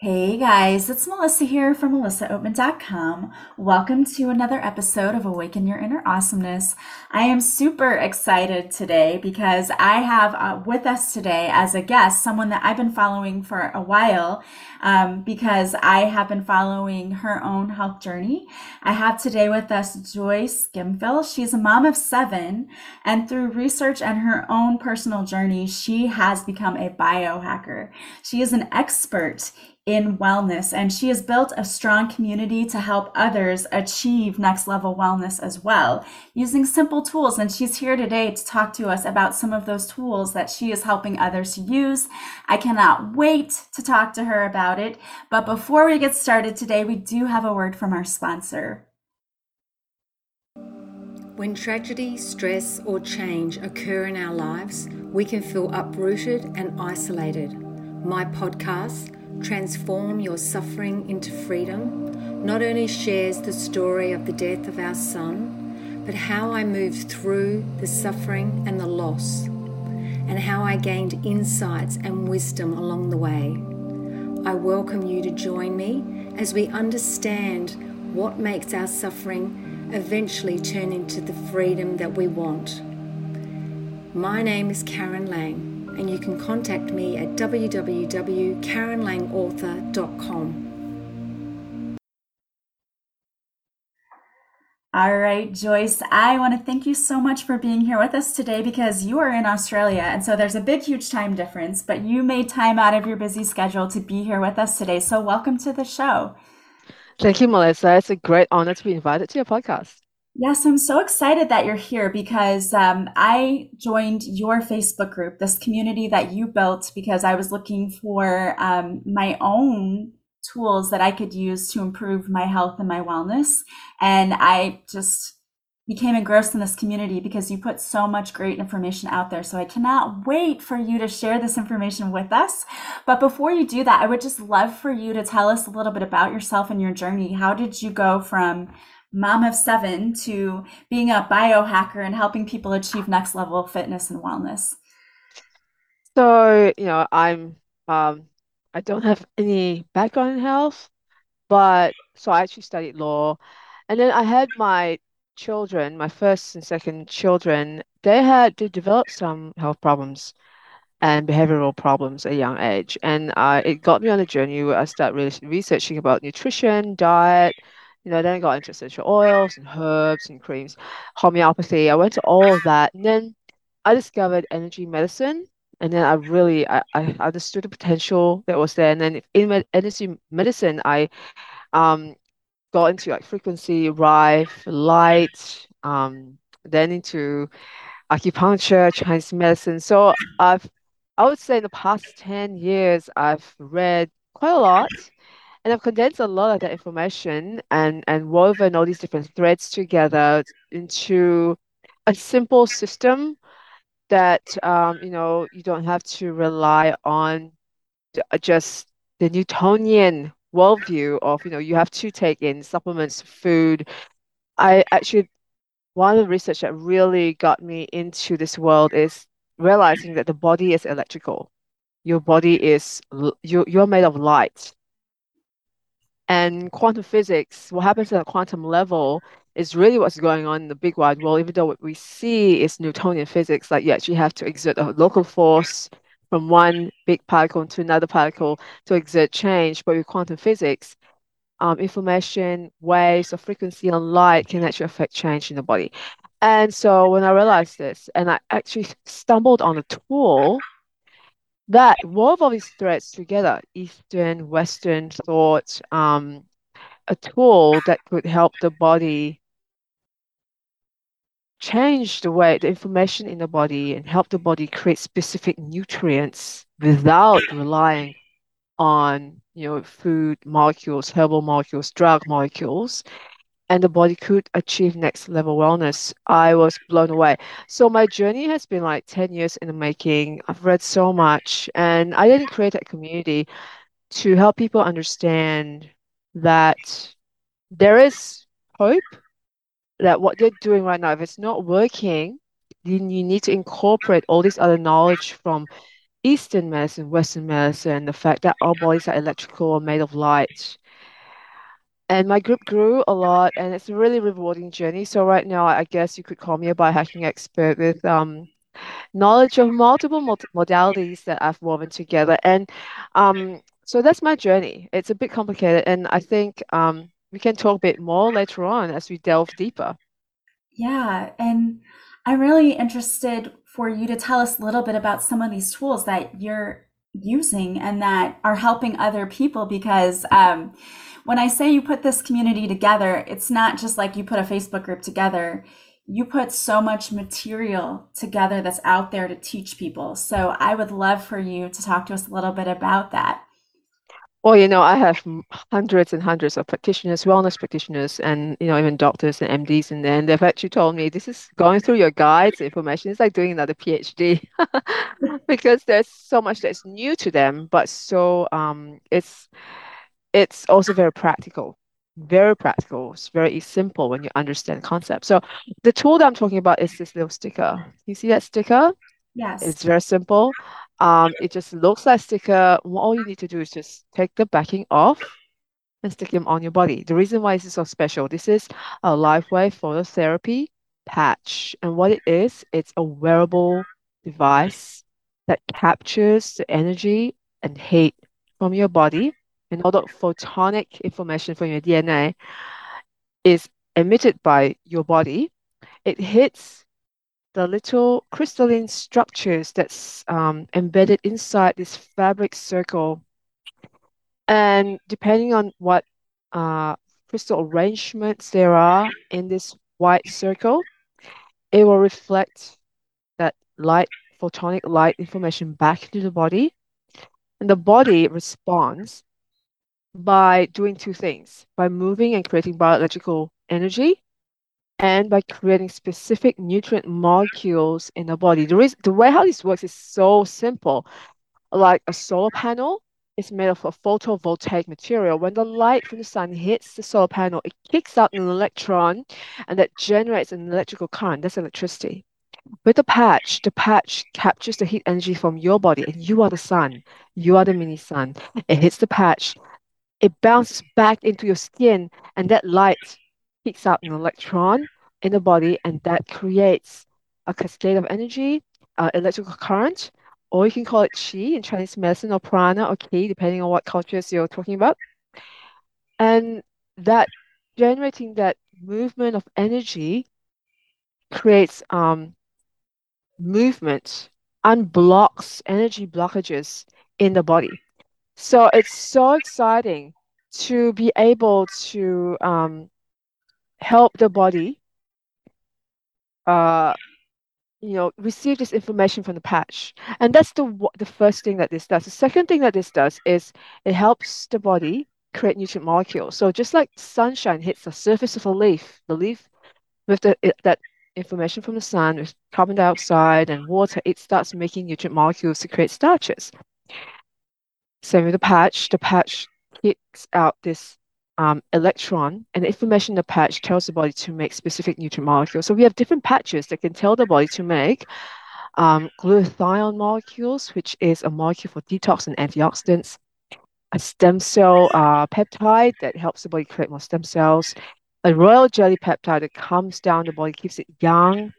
Hey guys, it's Melissa here from MelissaOatman.com. Welcome to another episode of Awaken Your Inner Awesomeness. I am super excited today because I have with us today as a guest someone that I've been following for a while because I have been following her own health journey. I have today with us Joyce Gimfill. She's a mom of 7, and through research and her own personal journey, she has become a biohacker. She is an expert in wellness, and she has built a strong community to help others achieve next level wellness as well, using simple tools. And she's here today to talk to us about some of those tools that she is helping others to use. I cannot wait to talk to her about it. But before we get started today, we do have a word from our sponsor. When tragedy, stress, or change occur in our lives, we can feel uprooted and isolated. My podcast, Transform Your Suffering into Freedom, not only shares the story of the death of our son, but how I moved through the suffering and the loss, and how I gained insights and wisdom along the way. I welcome you to join me as we understand what makes our suffering eventually turn into the freedom that we want. My name is Karen Lang, and you can contact me at www.karenlangauthor.com. All right, Joyce, I want to thank you so much for being here with us today because you are in Australia, and so there's a big, huge time difference, but you made time out of your busy schedule to be here with us today. So welcome to the show. Thank you, Melissa. It's a great honor to be invited to your podcast. Yes, I'm so excited that you're here because I joined your Facebook group, this community that you built, because I was looking for my own tools that I could use to improve my health and my wellness. And I just became engrossed in this community because you put so much great information out there. So I cannot wait for you to share this information with us. But before you do that, I would just love for you to tell us a little bit about yourself and your journey. How did you go from mom of 7 to being a biohacker and helping people achieve next level fitness and wellness? So, I'm I don't have any background in health, but so I actually studied law, and then I had my children, my first and second children. They had to develop some health problems and behavioral problems at a young age, and it got me on a journey where I started researching about nutrition, diet. Then I got into essential oils and herbs and creams, homeopathy. I went to all of that. And then I discovered energy medicine. And then I really I understood the potential that was there. And then in energy medicine, I got into like frequency, rife, light, then into acupuncture, Chinese medicine. So I would say in the past 10 years, I've read quite a lot. And I've condensed a lot of that information and woven all these different threads together into a simple system that, you don't have to rely on just the Newtonian worldview of, you have to take in supplements, food. I actually, one of the research that really got me into this world is realizing that the body is electrical. Your body is, you're made of light. And quantum physics, what happens at a quantum level is really what's going on in the big wide world, even though what we see is Newtonian physics, like you actually have to exert a local force from one big particle to another particle to exert change. But with quantum physics, information, waves, or frequency and light can actually affect change in the body. And so when I realized this, and I actually stumbled on a tool that wove all these threads together, Eastern, Western thought, a tool that could help the body change the way, the information in the body, and help the body create specific nutrients without relying on, food molecules, herbal molecules, drug molecules, and the body could achieve next level wellness. I was blown away. So my journey has been like 10 years in the making. I've read so much, and I didn't create a community to help people understand that there is hope, that what they're doing right now, if it's not working, then you need to incorporate all this other knowledge from Eastern medicine, Western medicine, the fact that our bodies are electrical or made of light. And my group grew a lot, and it's a really rewarding journey. So right now, I guess you could call me a biohacking expert with knowledge of multiple modalities that I've woven together. And so that's my journey. It's a bit complicated, and I think we can talk a bit more later on as we delve deeper. Yeah, and I'm really interested for you to tell us a little bit about some of these tools that you're using and that are helping other people, because when I say you put this community together, it's not just like you put a Facebook group together. You put so much material together that's out there to teach people. So I would love for you to talk to us a little bit about that. Well, you know, I have hundreds and hundreds of practitioners, wellness practitioners, and, you know, even doctors and MDs in there. And they've actually told me, this is going through your guides information. It's like doing another PhD because there's so much that's new to them. But so it's also very practical. It's very simple when you understand concepts. So the tool that I'm talking about is this little sticker. You see that sticker? Yes. It's very simple. It just looks like sticker. All you need to do is just take the backing off and stick them on your body. The reason why this is so special, this is a LifeWave phototherapy patch. And what it is, it's a wearable device that captures the energy and heat from your body. And all the photonic information from your DNA is emitted by your body. It hits the little crystalline structures that's embedded inside this fabric circle. And depending on what crystal arrangements there are in this white circle, it will reflect that light, photonic light information back to the body. And the body responds by doing two things: by moving and creating bioelectrical energy, and by creating specific nutrient molecules in the body. The way how this works is so simple. Like a solar panel is made of a photovoltaic material. When the light from the sun hits the solar panel, it kicks out an electron, and that generates an electrical current. That's electricity. With the patch captures the heat energy from your body, and you are the sun. You are the mini sun. It hits the patch. It bounces back into your skin, and that light picks up an electron in the body, and that creates a cascade of energy, electrical current, or you can call it qi in Chinese medicine, or prana, or qi, depending on what cultures you're talking about. And that generating that movement of energy creates movement, unblocks energy blockages in the body. So it's so exciting to be able to help the body, receive this information from the patch. And that's the first thing that this does. The second thing that this does is it helps the body create nutrient molecules. So just like sunshine hits the surface of a leaf, with that information from the sun, with carbon dioxide and water, it starts making nutrient molecules to create starches. Same with the patch kicks out this electron, and the information in the patch tells the body to make specific nutrient molecules. So we have different patches that can tell the body to make glutathione molecules, which is a molecule for detox and antioxidants, a stem cell peptide that helps the body create more stem cells, a royal jelly peptide that comes down the body, keeps it young,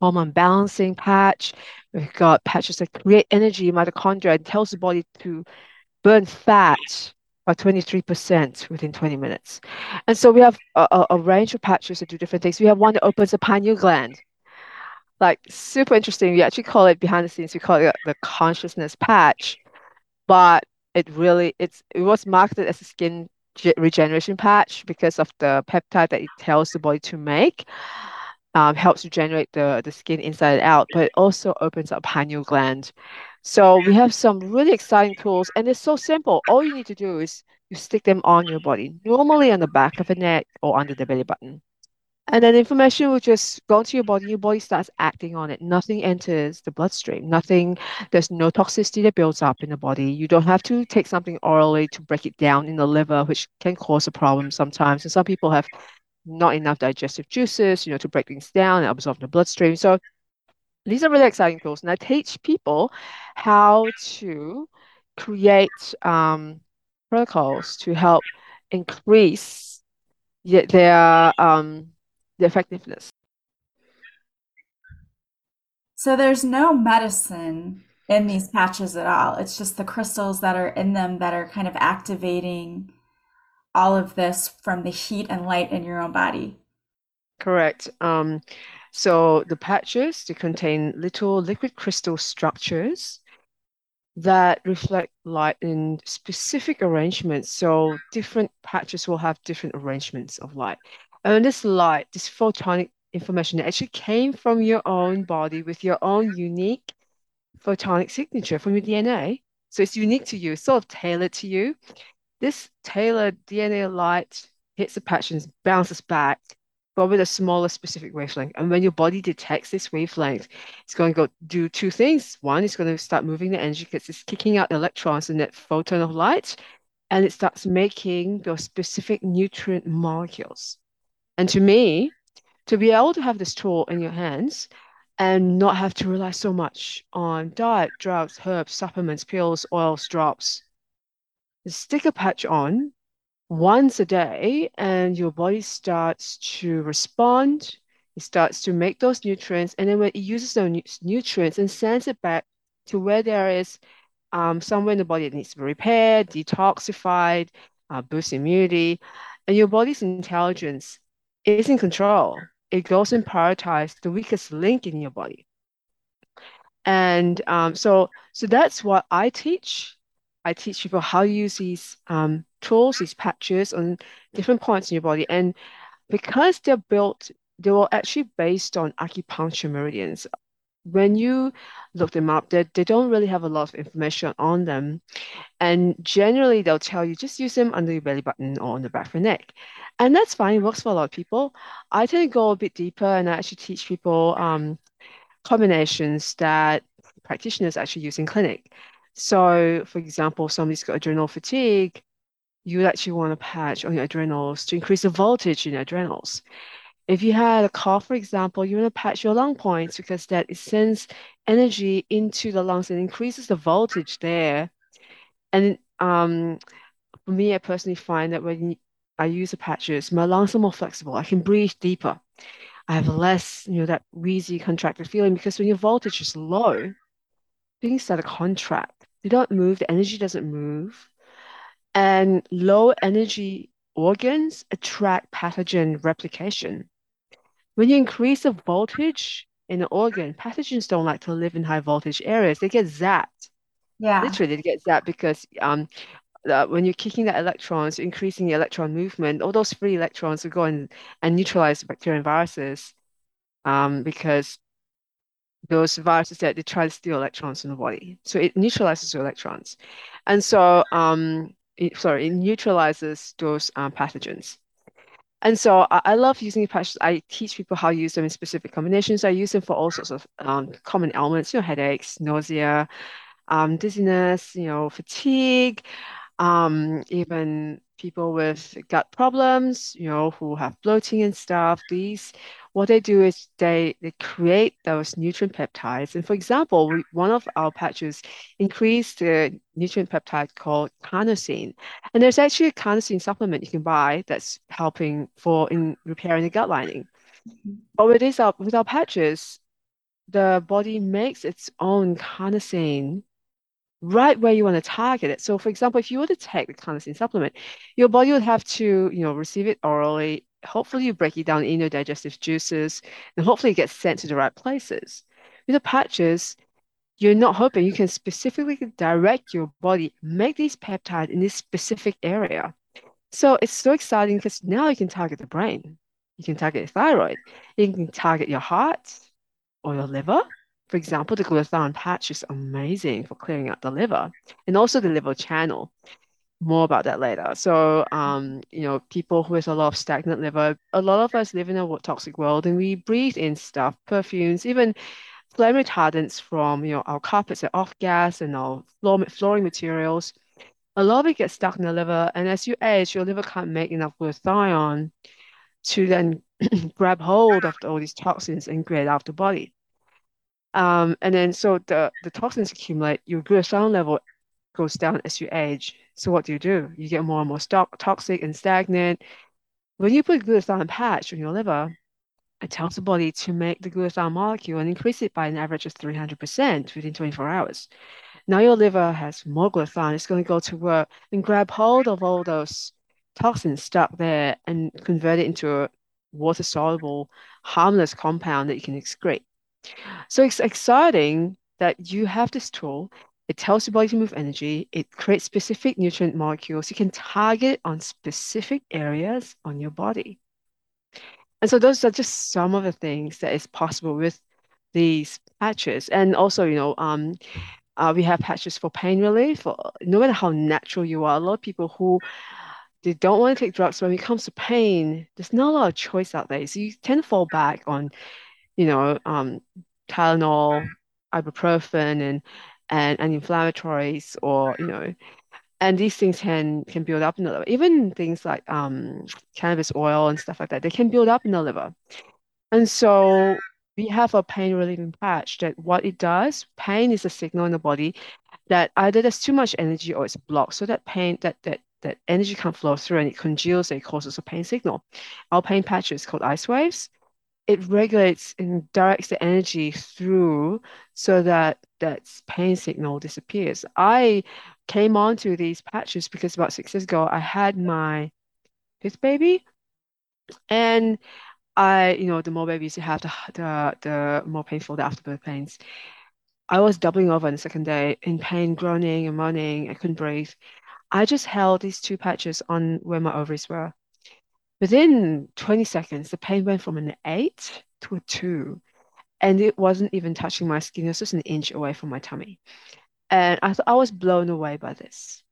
hormone balancing patch. We've got patches that create energy, mitochondria, and tells the body to burn fat by 23% within 20 minutes. And so we have a range of patches that do different things. We have one that opens the pineal gland. Like, super interesting. We actually call it, behind the scenes, we call it the consciousness patch. But it was marketed as a skin regeneration patch because of the peptide that it tells the body to make. Helps regenerate the skin inside and out, but it also opens up pineal gland. So we have some really exciting tools, and it's so simple. All you need to do is you stick them on your body, normally on the back of the neck or under the belly button. And then information will just go into your body. Your body starts acting on it. Nothing enters the bloodstream. There's no toxicity that builds up in the body. You don't have to take something orally to break it down in the liver, which can cause a problem sometimes. And some people have not enough digestive juices, to break things down and absorb the bloodstream. So these are really exciting tools. And I teach people how to create protocols to help increase their effectiveness. So there's no medicine in these patches at all. It's just the crystals that are in them that are kind of activating all of this from the heat and light in your own body. Correct. So the patches, they contain little liquid crystal structures that reflect light in specific arrangements. So different patches will have different arrangements of light. And this light, this photonic information, that actually came from your own body with your own unique photonic signature from your DNA. So it's unique to you, it's sort of tailored to you. This tailored DNA light hits the patch and bounces back, but with a smaller specific wavelength. And when your body detects this wavelength, it's going to go do two things. One, it's going to start moving the energy because it's kicking out the electrons in that photon of light, and it starts making those specific nutrient molecules. And to me, to be able to have this tool in your hands and not have to rely so much on diet, drugs, herbs, supplements, pills, oils, drops, stick a patch on once a day and your body starts to respond. It starts to make those nutrients, and then when it uses those nutrients and sends it back to where there is somewhere in the body that needs to be repaired, detoxified, boost immunity, and your body's intelligence is in control. It goes and prioritizes the weakest link in your body. And so that's what I teach. I teach people how to use these tools, these patches on different points in your body. And because they're built, they were actually based on acupuncture meridians. When you look them up, they don't really have a lot of information on them. And generally, they'll tell you, just use them under your belly button or on the back of your neck. And that's fine. It works for a lot of people. I tend to go a bit deeper, and I actually teach people combinations that practitioners actually use in clinic. So, for example, somebody's got adrenal fatigue, you would actually want a patch on your adrenals to increase the voltage in your adrenals. If you had a cough, for example, you want to patch your lung points because that it sends energy into the lungs and increases the voltage there. And for me, I personally find that when I use the patches, my lungs are more flexible. I can breathe deeper. I have less, that wheezy, contracted feeling, because when your voltage is low, things that are contract, they don't move, the energy doesn't move. And low energy organs attract pathogen replication. When you increase the voltage in an organ, pathogens don't like to live in high voltage areas. They get zapped. Yeah. Literally, they get zapped because when you're kicking the electrons, increasing the electron movement, all those free electrons will go and neutralize bacteria and viruses because those viruses that they try to steal electrons from the body. So it neutralizes the electrons. And so, it neutralizes those pathogens. And so I love using patches. I teach people how to use them in specific combinations. I use them for all sorts of common ailments, headaches, nausea, dizziness, fatigue, even people with gut problems, who have bloating and stuff. What they do is they create those nutrient peptides. And for example, one of our patches increased the nutrient peptide called carnosine. And there's actually a carnosine supplement you can buy that's helping in repairing the gut lining. But with our patches, the body makes its own carnosine right where you want to target it. So for example, if you were to take the carnosine supplement, your body would have to, receive it orally. Hopefully you break it down in your digestive juices, and hopefully it gets sent to the right places. With the patches, you're not hoping. You can specifically direct your body, make these peptides in this specific area. So it's so exciting because now you can target the brain. You can target your thyroid. You can target your heart or your liver. For example, the glutathione patch is amazing for clearing out the liver and also the liver channel. More about that later. So, people with a lot of stagnant liver, a lot of us live in a toxic world, and we breathe in stuff, perfumes, even flame retardants from, our carpets and off gas and our flooring materials. A lot of it gets stuck in the liver. And as you age, your liver can't make enough glutathione to then grab hold of all these toxins and get it out of the body. And then so the toxins accumulate, your glutathione level goes down as you age. So what do? You get more and more toxic and stagnant. When you put glutathione patch on your liver, it tells the body to make the glutathione molecule and increase it by an average of 300% within 24 hours. Now your liver has more glutathione. It's going to go to work and grab hold of all those toxins stuck there and convert it into a water-soluble, harmless compound that you can excrete. So it's exciting that you have this tool. It tells your body to move energy. It creates specific nutrient molecules. You can target on specific areas on your body. And so those are just some of the things that is possible with these patches. And also, we have patches for pain relief. For, no matter how natural you are, a lot of people who they don't want to take drugs, when it comes to pain, there's not a lot of choice out there. So you tend to fall back on, Tylenol, ibuprofen, and anti-inflammatories, or and these things can build up in the liver. Even things like cannabis oil and stuff like that, they can build up in the liver. And so we have a pain relieving patch that what it does, pain is a signal in the body that either there's too much energy or it's blocked, so that pain that energy can't flow through and it congeals and it causes a pain signal. Our pain patch is called IceWaves. It regulates and directs the energy through so that pain signal disappears. I came onto these patches because about 6 years ago, I had my fifth baby. And the more babies you have, the more painful the afterbirth pains. I was doubling over on the second day in pain, groaning and moaning. I couldn't breathe. I just held these two patches on where my ovaries were. Within 20 seconds, the pain went from an 8 to a 2, and it wasn't even touching my skin. It was just an inch away from my tummy. And I was blown away by this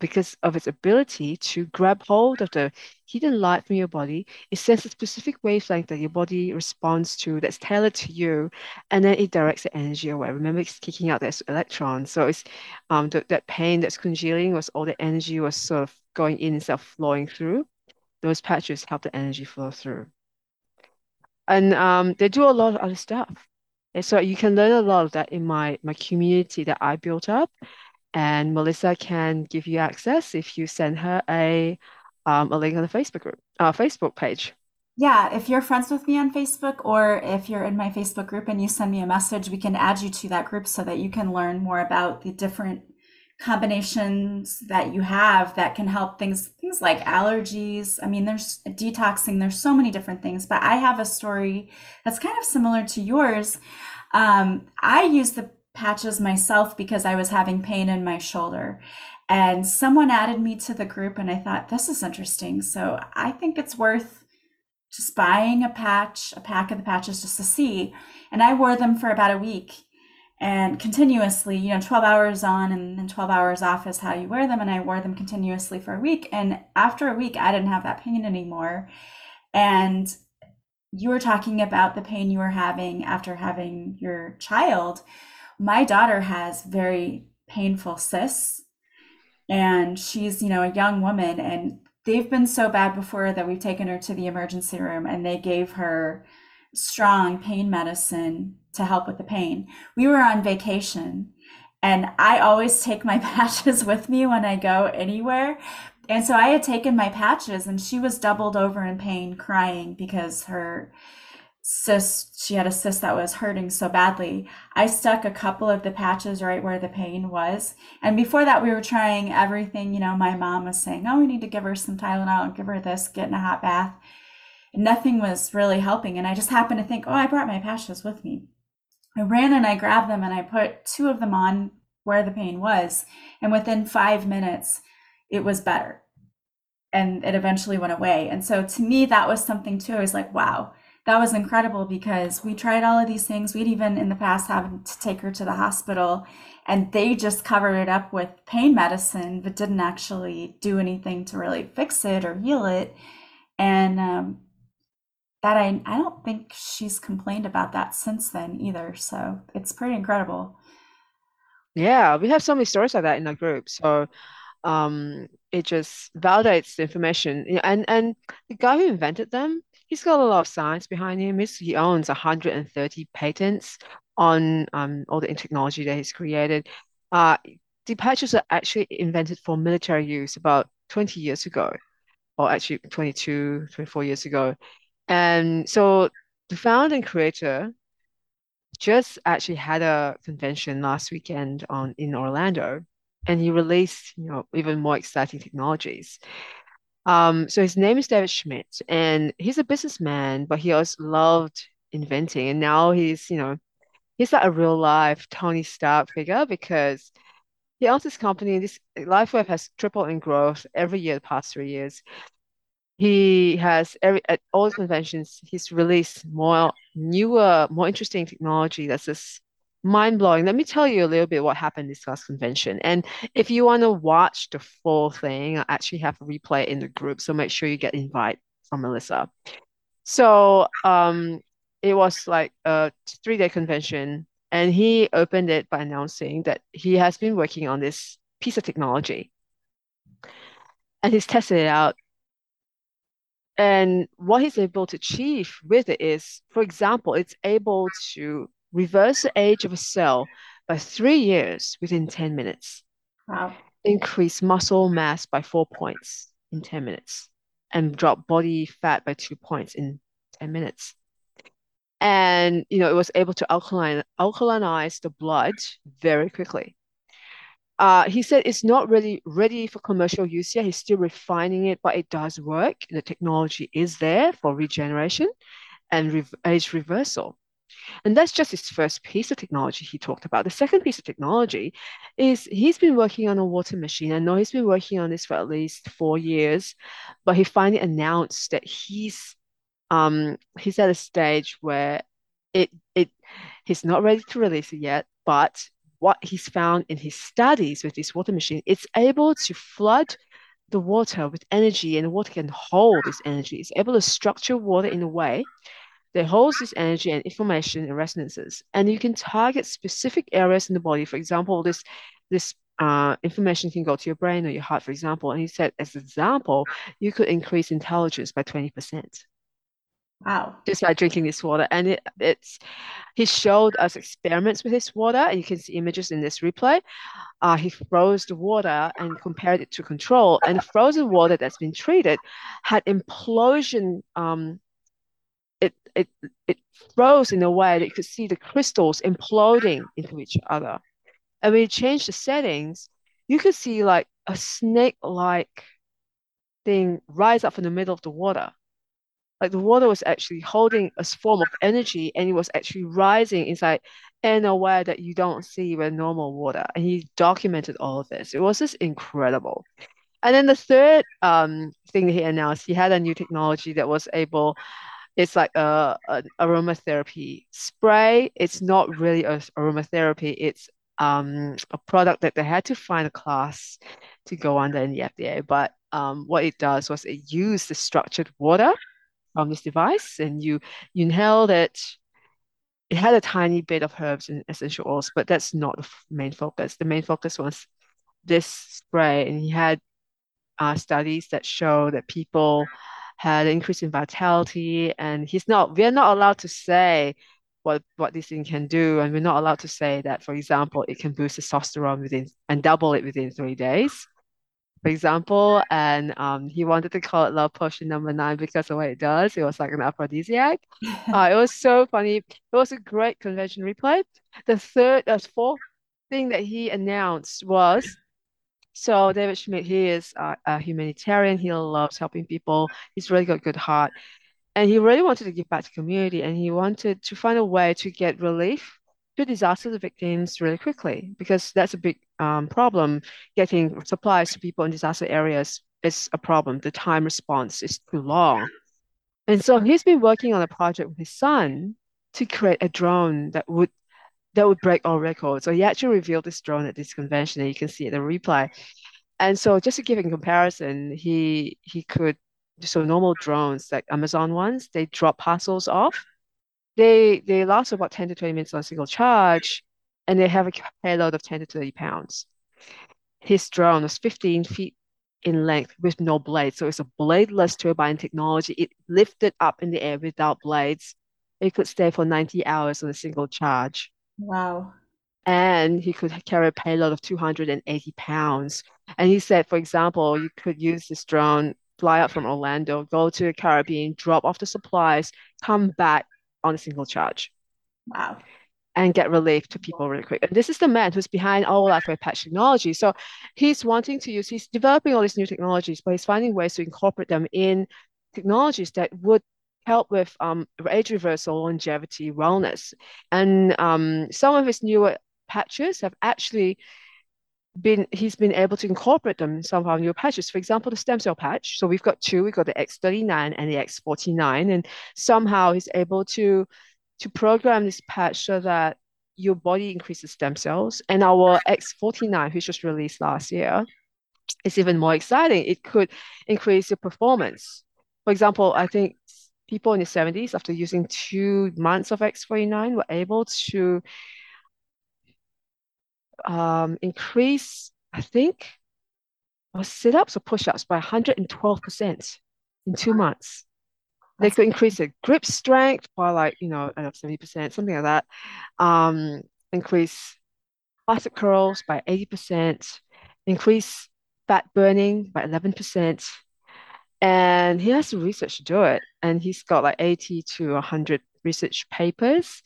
because of its ability to grab hold of the hidden light from your body. It sends a specific wavelength that your body responds to that's tailored to you, and then it directs the energy away. Remember, it's kicking out those electrons. So it's that pain that's congealing was all the energy was sort of going in instead of flowing through. Those patches help the energy flow through. And they do a lot of other stuff. And so you can learn a lot of that in my community that I built up. And Melissa can give you access if you send her a link on the Facebook group, Facebook page. Yeah, if you're friends with me on Facebook, or if you're in my Facebook group and you send me a message, we can add you to that group so that you can learn more about the different combinations that you have that can help things like allergies. I mean, there's detoxing, there's so many different things, but I have a story that's kind of similar to yours. I used the patches myself because I was having pain in my shoulder, and someone added me to the group, and I thought, this is interesting. So I think it's worth just buying a pack of the patches just to see. And I wore them for about a week. And continuously, 12 hours on and then 12 hours off is how you wear them. And I wore them continuously for a week. And after a week, I didn't have that pain anymore. And you were talking about the pain you were having after having your child. My daughter has very painful cysts. And she's, a young woman. And they've been so bad before that we've taken her to the emergency room and they gave her strong pain medicine to help with the pain. We were on vacation, and I always take my patches with me when I go anywhere. And so I had taken my patches, and she was doubled over in pain, crying because she had a cyst that was hurting so badly. I stuck a couple of the patches right where the pain was. And before that, we were trying everything. My mom was saying, oh, we need to give her some Tylenol and give her this, get in a hot bath. Nothing was really helping. And I just happened to think, oh, I brought my patches with me. I ran and I grabbed them and I put two of them on where the pain was. And within 5 minutes, it was better. And it eventually went away. And so to me, that was something too. I was like, wow, that was incredible, because we tried all of these things. We'd even in the past had to take her to the hospital, and they just covered it up with pain medicine, but didn't actually do anything to really fix it or heal it. And, that I don't think she's complained about that since then either. So it's pretty incredible. Yeah, we have so many stories like that in our group. So it just validates the information. And the guy who invented them, he's got a lot of science behind him. He owns 130 patents on all the technology that he's created. The patches are actually invented for military use about 20 years ago, or actually 22, 24 years ago. And so the founder and creator just actually had a convention last weekend in Orlando, and he released, even more exciting technologies. So his name is David Schmidt, and he's a businessman, but he also loved inventing. And now he's like a real life Tony Stark figure, because he owns this company. This LifeWave has tripled in growth every year the past 3 years. He has at all the conventions, he's released more newer, more interesting technology that's just mind-blowing. Let me tell you a little bit what happened this last convention. And if you want to watch the full thing, I actually have a replay in the group, so make sure you get invite from Melissa. So it was like a 3-day convention, and he opened it by announcing that he has been working on this piece of technology, and he's tested it out. And what he's able to achieve with it is, for example, it's able to reverse the age of a cell by 3 years within 10 minutes. Wow. Increase muscle mass by 4 points in 10 minutes, and drop body fat by 2 points in 10 minutes. And, it was able to alkalinize the blood very quickly. He said it's not really ready for commercial use yet. He's still refining it, but it does work. The technology is there for regeneration and age reversal. And that's just his first piece of technology he talked about. The second piece of technology is he's been working on a water machine. I know he's been working on this for at least 4 years, but he finally announced that he's at a stage where he's not ready to release it yet, but what he's found in his studies with this water machine, it's able to flood the water with energy, and the water can hold this energy. It's able to structure water in a way that holds this energy and information and resonances. And you can target specific areas in the body. For example, this information can go to your brain or your heart, for example. And he said, as an example, you could increase intelligence by 20%. Wow. Just by drinking this water. And he showed us experiments with this water, and you can see images in this replay. He froze the water and compared it to control, and frozen water that's been treated had implosion. It froze in a way that you could see the crystals imploding into each other. And when you change the settings, you could see like a snake-like thing rise up in the middle of the water. Like the water was actually holding a form of energy, and it was actually rising inside in a way that you don't see with normal water. And he documented all of this. It was just incredible. And then the third thing that he announced, he had a new technology that was able, it's like an aromatherapy spray. It's not really aromatherapy. It's a product that they had to find a class to go under in the FDA. But what it does was it used the structured water from this device, and you inhaled it. It had a tiny bit of herbs and essential oils, but that's not the main focus. The main focus was this spray, and he had studies that show that people had an increase in vitality. And we're not allowed to say what this thing can do, and we're not allowed to say that, for example, it can boost testosterone and double it within 3 days. For example, and he wanted to call it Love Potion No. 9 because of what it does. It was like an aphrodisiac. It was so funny. It was a great convention replay. The fourth thing that he announced was, so David Schmidt, he is a humanitarian. He loves helping people. He's really got a good heart. And he really wanted to give back to the community. And he wanted to find a way to get relief to disaster victims really quickly, because that's a big problem. Getting supplies to people in disaster areas is a problem. The time response is too long. And so he's been working on a project with his son to create a drone that would break all records. So he actually revealed this drone at this convention, and you can see it in the replay. And so just to give in comparison, so normal drones, like Amazon ones, they drop parcels off. They last about 10 to 20 minutes on a single charge, and they have a payload of 10 to 30 pounds. His drone was 15 feet in length with no blades. So it's a bladeless turbine technology. It lifted up in the air without blades. It could stay for 90 hours on a single charge. Wow. And he could carry a payload of 280 pounds. And he said, for example, you could use this drone, fly out from Orlando, go to the Caribbean, drop off the supplies, come back on a single charge. Wow. And get relief to people really quick. And this is the man who's behind all LifeWave patch technology. So he's wanting to use, he's developing all these new technologies, but he's finding ways to incorporate them in technologies that would help with age reversal, longevity, wellness. And some of his newer patches have actually he's been able to incorporate them in some of our new patches. For example, the stem cell patch. So we've got two. We've got the X39 and the X49. And somehow he's able to program this patch so that your body increases stem cells. And our X49, which was released last year, is even more exciting. It could increase your performance. For example, I think people in the 70s, after using 2 months of X49, were able to increase, I think, sit-ups or push-ups by 112% in 2 months. They could increase their grip strength by 70%, something like that. Increase bicep curls by 80%, increase fat burning by 11%. And he has the research to do it. And he's got 80 to 100 research papers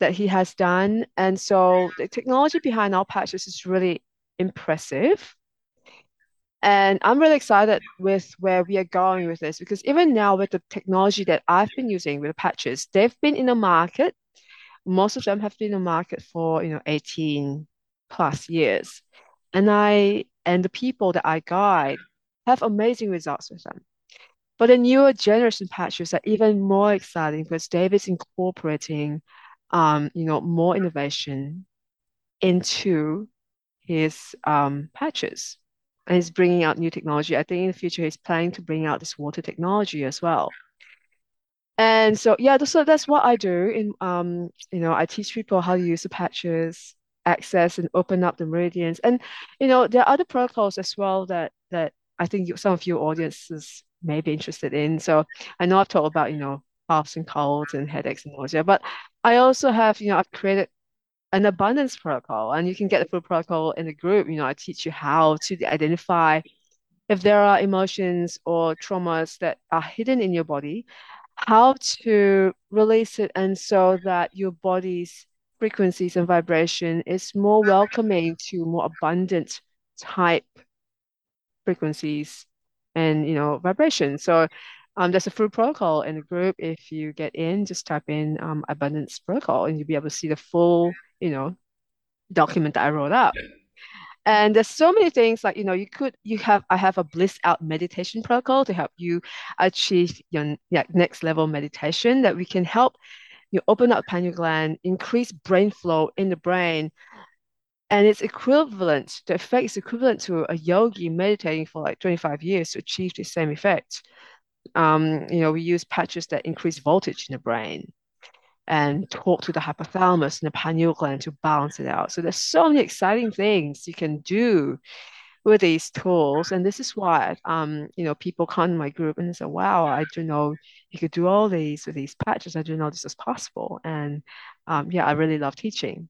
that he has done. And so the technology behind our patches is really impressive. And I'm really excited with where we are going with this, because even now with the technology that I've been using with the patches, they've been in the market. Most of them have been in the market for 18 plus years. And the people that I guide have amazing results with them. But the newer generation patches are even more exciting because David's incorporating more innovation into his patches. And he's bringing out new technology. I think in the future, he's planning to bring out this water technology as well. And so, so that's what I do. I teach people how to use the patches, access and open up the meridians. And, there are other protocols as well that I think some of your audiences may be interested in. So I know I've talked about, coughs and colds and headaches and nausea, but I also have, I've created an abundance protocol, and you can get the full protocol in the group. I teach you how to identify if there are emotions or traumas that are hidden in your body, how to release it, and so that your body's frequencies and vibration is more welcoming to more abundant type frequencies and vibration. So there's a full protocol in the group. If you get in, just type in abundance protocol, and you'll be able to see the full document that I wrote up. And there's so many things I have a bliss out meditation protocol to help you achieve your next level meditation that we can help you open up pineal gland, increase brain flow in the brain. And it's equivalent, the effect is equivalent to a yogi meditating for 25 years to achieve the same effect. We use patches that increase voltage in the brain and talk to the hypothalamus and the pineal gland to balance it out. So there's so many exciting things you can do with these tools. And this is why, people come to my group and they say, wow, I didn't know you could do all these with these patches. I didn't know this was possible. And I really love teaching.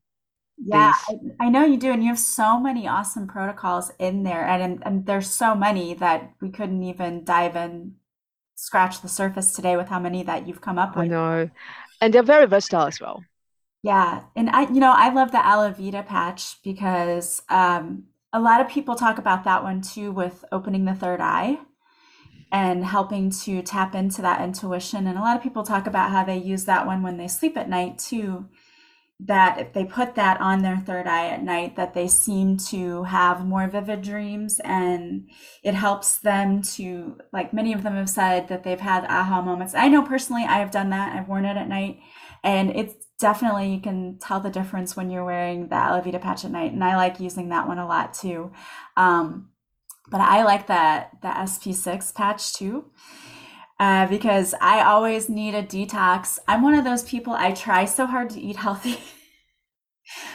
Yeah, I know you do. And you have so many awesome protocols in there. And there's so many that we couldn't even dive in, scratch the surface today with how many that you've come up with. I know. And they're very versatile as well. Yeah. And I love the Alavita patch because a lot of people talk about that one too, with opening the third eye and helping to tap into that intuition. And a lot of people talk about how they use that one when they sleep at night too, that if they put that on their third eye at night, that they seem to have more vivid dreams, and it helps them to, many of them have said that they've had aha moments. I know personally I have done that. I've worn it at night, and it's definitely, you can tell the difference when you're wearing the Alavita patch at night. And I like using that one a lot too. But I like the SP6 patch too. Because I always need a detox. I'm one of those people, I try so hard to eat healthy.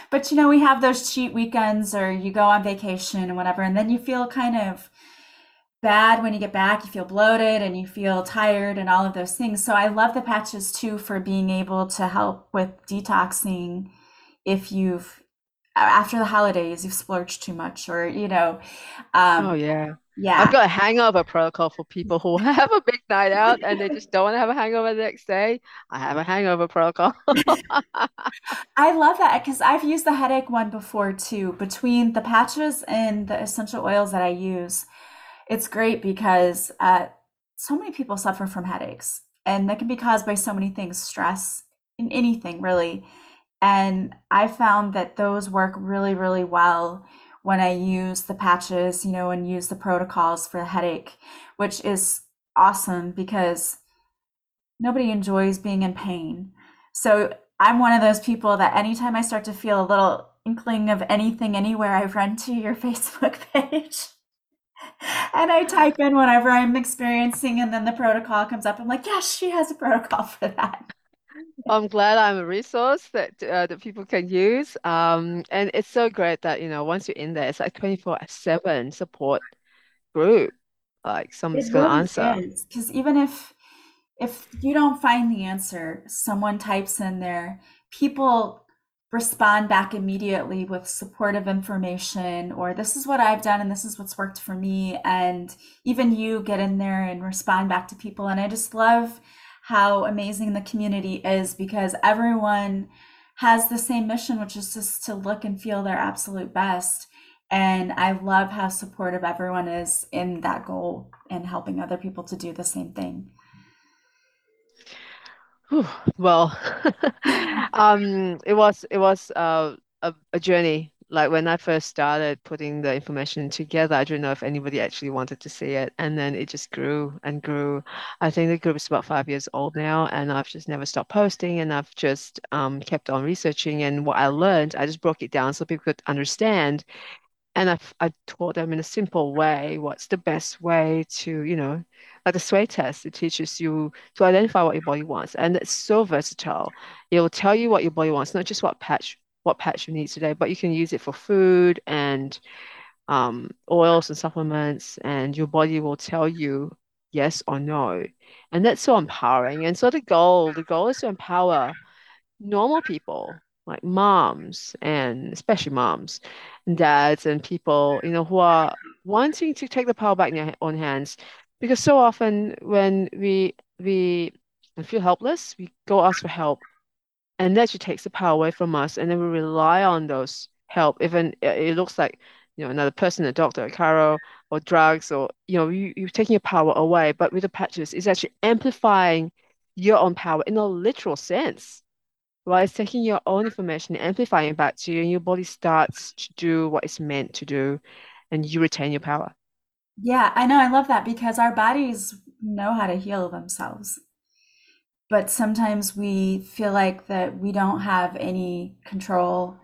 But, we have those cheat weekends, or you go on vacation and whatever, and then you feel kind of bad when you get back. You feel bloated and you feel tired and all of those things. So I love the patches too for being able to help with detoxing if you've, after the holidays, you've splurged too much, or, you know. Yeah. I've got a hangover protocol for people who have a big night out and they just don't want to have a hangover the next day. I have a hangover protocol. I love that, because I've used the headache one before too. Between the patches and the essential oils that I use, it's great because so many people suffer from headaches, and that can be caused by so many things, stress and anything really. And I found that those work really, really well when I use the patches, you know, and use the protocols for the headache, which is awesome because nobody enjoys being in pain. So I'm one of those people that anytime I start to feel a little inkling of anything, anywhere, I run to your Facebook page and I type in whatever I'm experiencing, and then the protocol comes up. I'm like, yes, she has a protocol for that. I'm glad I'm a resource that that people can use, and it's so great that, you know, once you're in there, it's like 24/7 support group. Like someone's going to answer, because even if you don't find the answer, someone types in there, people respond back immediately with supportive information, or this is what I've done and this is what's worked for me, and even you get in there and respond back to people. And I just love how amazing the community is, because everyone has the same mission, which is just to look and feel their absolute best. And I love how supportive everyone is in that goal and helping other people to do the same thing. Well, it was a journey. Like when I first started putting the information together, I didn't know if anybody actually wanted to see it. And then it just grew and grew. I think the group is about 5 years old now, and I've just never stopped posting, and I've just kept on researching. And what I learned, I just broke it down so people could understand. And I taught them in a simple way, what's the best way to, you know, like the sway test. It teaches you to identify what your body wants. And it's so versatile. It will tell you what your body wants, not just what patch you need today, but you can use it for food and oils and supplements, and your body will tell you yes or no. And that's so empowering. And so the goal is to empower normal people, like moms, and especially moms and dads and people, you know, who are wanting to take the power back in their own hands. Because so often when we feel helpless, we go ask for help. And that just takes the power away from us. And then we rely on those help. Even it looks like, you know, another person, a doctor, a chiro, or drugs, or, you know, you're taking your power away. But with the patches, it's actually amplifying your own power in a literal sense, right? It's taking your own information, amplifying it back to you, and your body starts to do what it's meant to do, and you retain your power. Yeah, I know. I love that, because our bodies know how to heal themselves. But sometimes we feel like that we don't have any control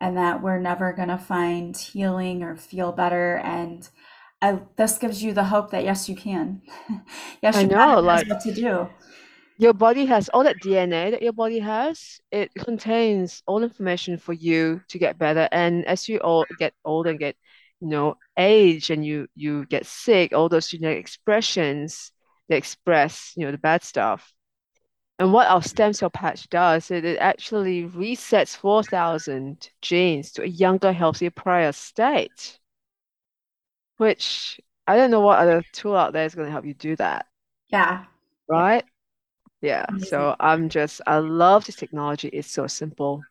and that we're never going to find healing or feel better. And this gives you the hope that, yes, you can. Yes, you know, like, what to do. Your body has all that DNA that your body has. It contains all information for you to get better. And as you all get older and get, you know, age, and you get sick, all those genetic expressions, they express, you know, the bad stuff. And what our stem cell patch does, it actually resets 4,000 genes to a younger, healthier, prior state, which I don't know what other tool out there is going to help you do that. Yeah. Right? Yeah. Amazing. So I love this technology. It's so simple.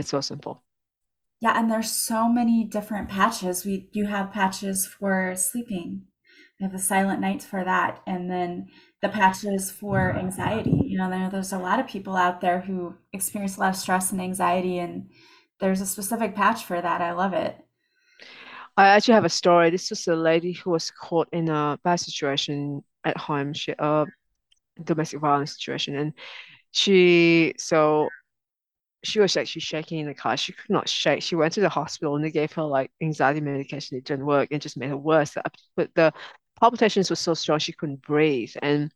Yeah. And there's so many different patches. You have patches for sleeping. I have a silent night for that. And then the patches for anxiety. You know, there's a lot of people out there who experience a lot of stress and anxiety, and there's a specific patch for that. I love it. I actually have a story. This was a lady who was caught in a bad situation at home. She, domestic violence situation. And she was actually shaking in the car. She could not shake. She went to the hospital and they gave her like anxiety medication. It didn't work. It just made her worse. But the palpitations were so strong she couldn't breathe. And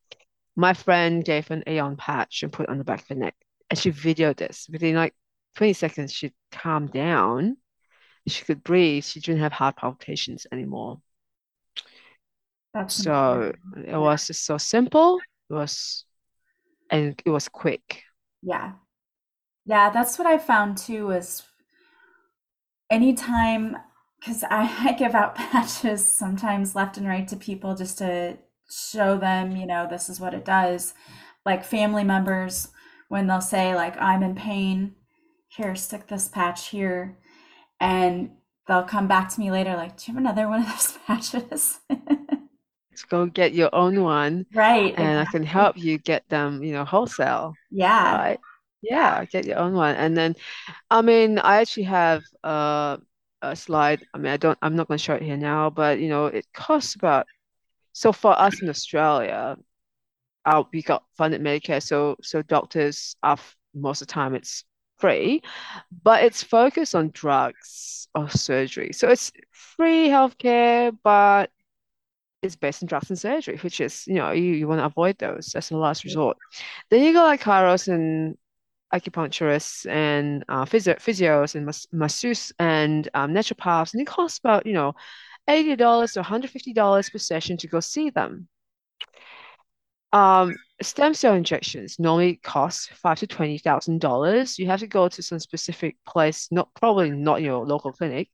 my friend gave an Aeon patch and put it on the back of her neck. And she videoed this. Within like 20 seconds, she calmed down. She could breathe. She didn't have heart palpitations anymore. It was just so simple. It was quick. Yeah. Yeah, that's what I found too, is anytime, because I give out patches sometimes left and right to people just to show them, you know, this is what it does. Like family members, when they'll say like, I'm in pain, here, stick this patch here. And they'll come back to me later like, do you have another one of those patches? Let's go get your own one. Right. And exactly. I can help you get them, you know, wholesale. Yeah. Right? Yeah, get your own one. And then, I mean, I actually have a slide. I mean, I'm not going to show it here now, but, you know, it costs about, so for us in Australia, we got funded Medicare. So doctors are, most of the time it's free, but it's focused on drugs or surgery. So it's free healthcare, but it's based on drugs and surgery, which is, you know, you want to avoid those. That's the last resort. Then you got like chiros and acupuncturists and physios and masseuse and naturopaths, and it costs about, you know, $80 to $150 per session to go see them. Stem cell injections normally cost $5,000 to $20,000. You have to go to some specific place, probably not your local clinic.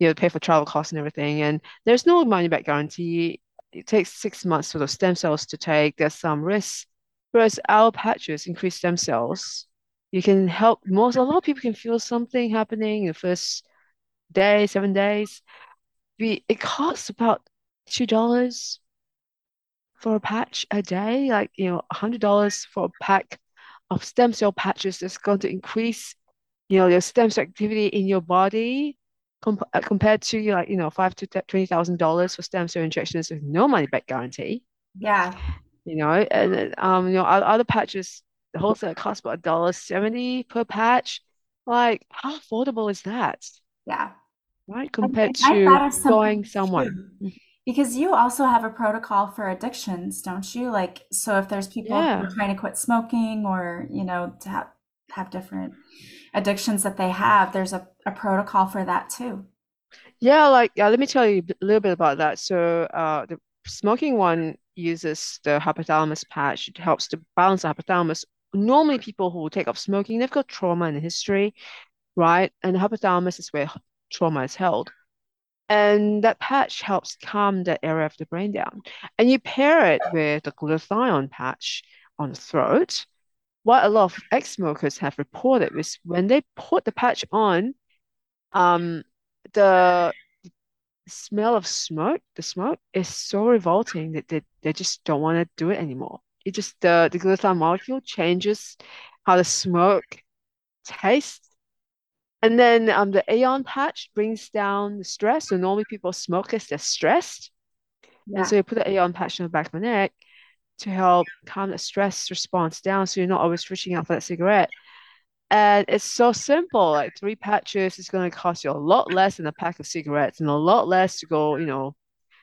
You know, pay for travel costs and everything, and there's no money back guarantee. It takes 6 months for those stem cells to take. There's some risk. Whereas our patches increase stem cells, you can help most. A lot of people can feel something happening in the first day, 7 days. It costs about $2 for a patch a day, like, you know, $100 for a pack of stem cell patches that's going to increase, you know, your stem cell activity in your body compared to, like, you know, $5,000 to $20,000 for stem cell injections with no money back guarantee. Yeah. You know, and you know, other patches, the wholesale cost about $1.70 per patch. Like, how affordable is that? Yeah. Right, compared to going somewhere. Because you also have a protocol for addictions, don't you? Like, so if there's people who are trying to quit smoking or, you know, to have different addictions that they have, there's a protocol for that too. Yeah, like, let me tell you a little bit about that. So the smoking one uses the hypothalamus patch. It helps to balance the hypothalamus. Normally people who take up smoking, they've got trauma in the history, right? And the hypothalamus is where trauma is held. And that patch helps calm that area of the brain down. And you pair it with the glutathione patch on the throat. What a lot of ex-smokers have reported was when they put the patch on, the smell of smoke, the smoke is so revolting that they just don't want to do it anymore. It just, the glutathione molecule changes how the smoke tastes. And then the Aeon patch brings down the stress. So normally people smoke because they're stressed. Yeah. And so you put the Aeon patch on the back of the neck to help calm the stress response down, so you're not always reaching out for that cigarette. And it's so simple. Like 3 patches is going to cost you a lot less than a pack of cigarettes and a lot less to go, you know,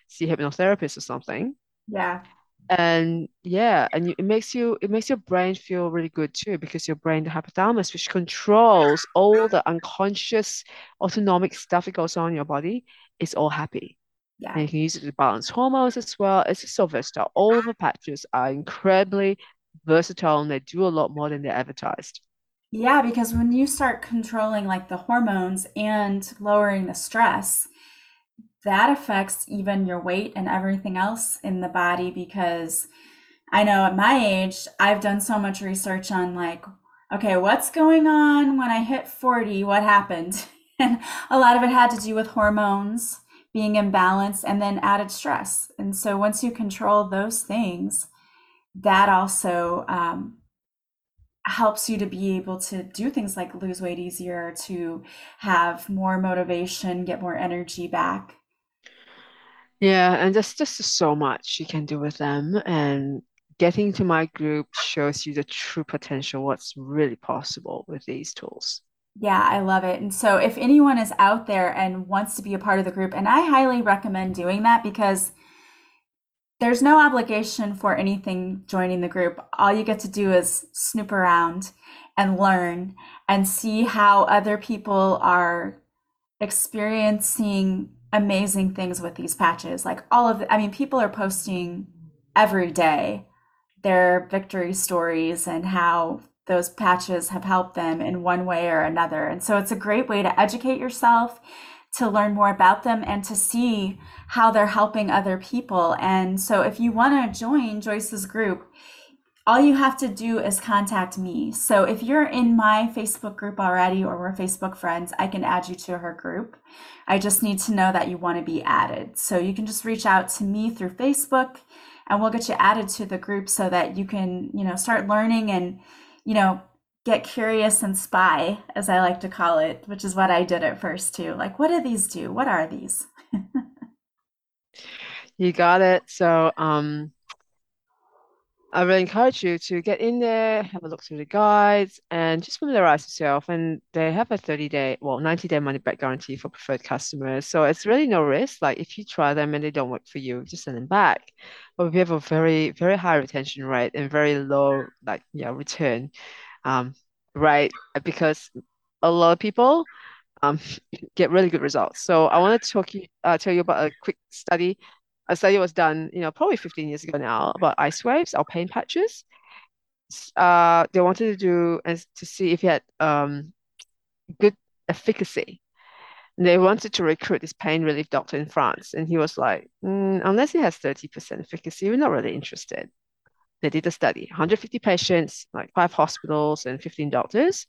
see a hypnotherapist or something. Yeah. And yeah, and it makes your brain feel really good too, because your brain, the hypothalamus, which controls all the unconscious autonomic stuff that goes on in your body, is all happy. Yeah. And you can use it to balance hormones as well. It's just so versatile. All of the patches are incredibly versatile, and they do a lot more than they're advertised. Yeah, because when you start controlling like the hormones and lowering the stress, that affects even your weight and everything else in the body. Because I know at my age, I've done so much research on like, okay, what's going on when I hit 40? What happened? And a lot of it had to do with hormones being imbalanced and then added stress. And so once you control those things, that also helps you to be able to do things like lose weight easier, to have more motivation, get more energy back. Yeah, and there's just so much you can do with them. And getting to my group shows you the true potential, what's really possible with these tools. Yeah, I love it. And so if anyone is out there and wants to be a part of the group, and I highly recommend doing that, because there's no obligation for anything joining the group. All you get to do is snoop around and learn and see how other people are experiencing amazing things with these patches. Like people are posting every day their victory stories and how those patches have helped them in one way or another. And so it's a great way to educate yourself, to learn more about them, and to see how they're helping other people. And so if you want to join Joyce's group, all you have to do is contact me. So if you're in my Facebook group already, or we're Facebook friends, I can add you to her group. I just need to know that you want to be added. So you can just reach out to me through Facebook, and we'll get you added to the group so that you can, start learning and, get curious and spy, as I like to call it, which is what I did at first too. Like, what do these do? What are these? You got it. So I really encourage you to get in there, have a look through the guides, and just familiarize yourself. And they have a 90-day money-back guarantee for preferred customers. So it's really no risk. Like, if you try them and they don't work for you, just send them back. But we have a very, very high retention rate and very low, return, right? Because a lot of people get really good results. So I want to tell you about a quick study. A study was done, probably 15 years ago now, about IceWaves, our pain patches. They wanted to do and to see if you had good efficacy. And they wanted to recruit this pain relief doctor in France, and he was like, unless he has 30% efficacy, we're not really interested. They did a study, 150 patients, like 5 hospitals and 15 doctors.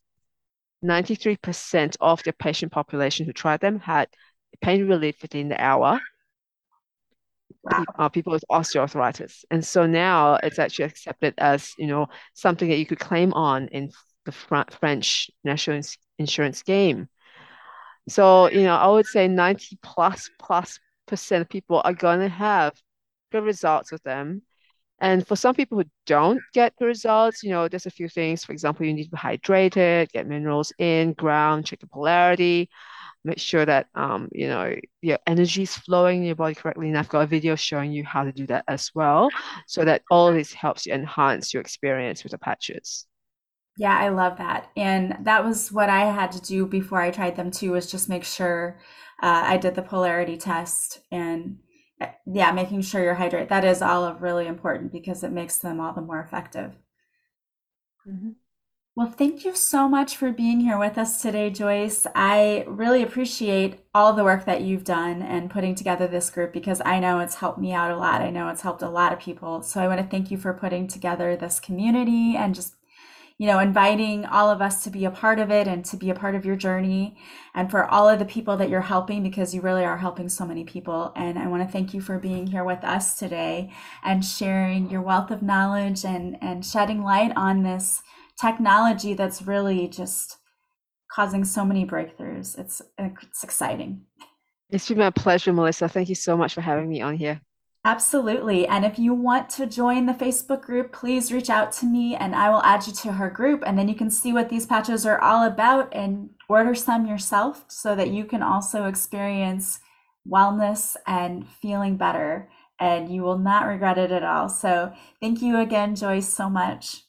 93% of the patient population who tried them had pain relief within the hour. People with osteoarthritis. And so now it's actually accepted as, something that you could claim on in the French national insurance scheme. So, I would say 90+% of people are going to have good results with them. And for some people who don't get the results, there's a few things. For example, you need to be hydrated, get minerals in, ground, check the polarity. Make sure that, your energy is flowing in your body correctly. And I've got a video showing you how to do that as well, so that all of this helps you enhance your experience with the patches. Yeah, I love that. And that was what I had to do before I tried them too, was just make sure I did the polarity test and making sure you're hydrated. That is all really important because it makes them all the more effective. Mm-hmm. Well, thank you so much for being here with us today, Joyce. I really appreciate all the work that you've done and putting together this group, because I know it's helped me out a lot. I know it's helped a lot of people. So I want to thank you for putting together this community and just, inviting all of us to be a part of it and to be a part of your journey, and for all of the people that you're helping, because you really are helping so many people. And I want to thank you for being here with us today and sharing your wealth of knowledge and shedding light on this technology that's really just causing so many breakthroughs. It's exciting. It's been my pleasure, Melissa. Thank you so much for having me on here. Absolutely. And if you want to join the Facebook group, please reach out to me and I will add you to her group. And then you can see what these patches are all about and order some yourself so that you can also experience wellness and feeling better, and you will not regret it at all. So thank you again, Joyce, so much.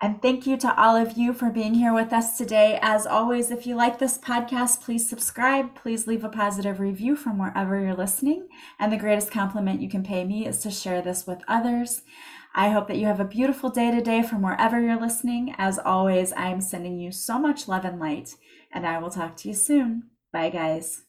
And thank you to all of you for being here with us today. As always, if you like this podcast, please subscribe. Please leave a positive review from wherever you're listening. And the greatest compliment you can pay me is to share this with others. I hope that you have a beautiful day today from wherever you're listening. As always, I'm sending you so much love and light, and I will talk to you soon. Bye, guys.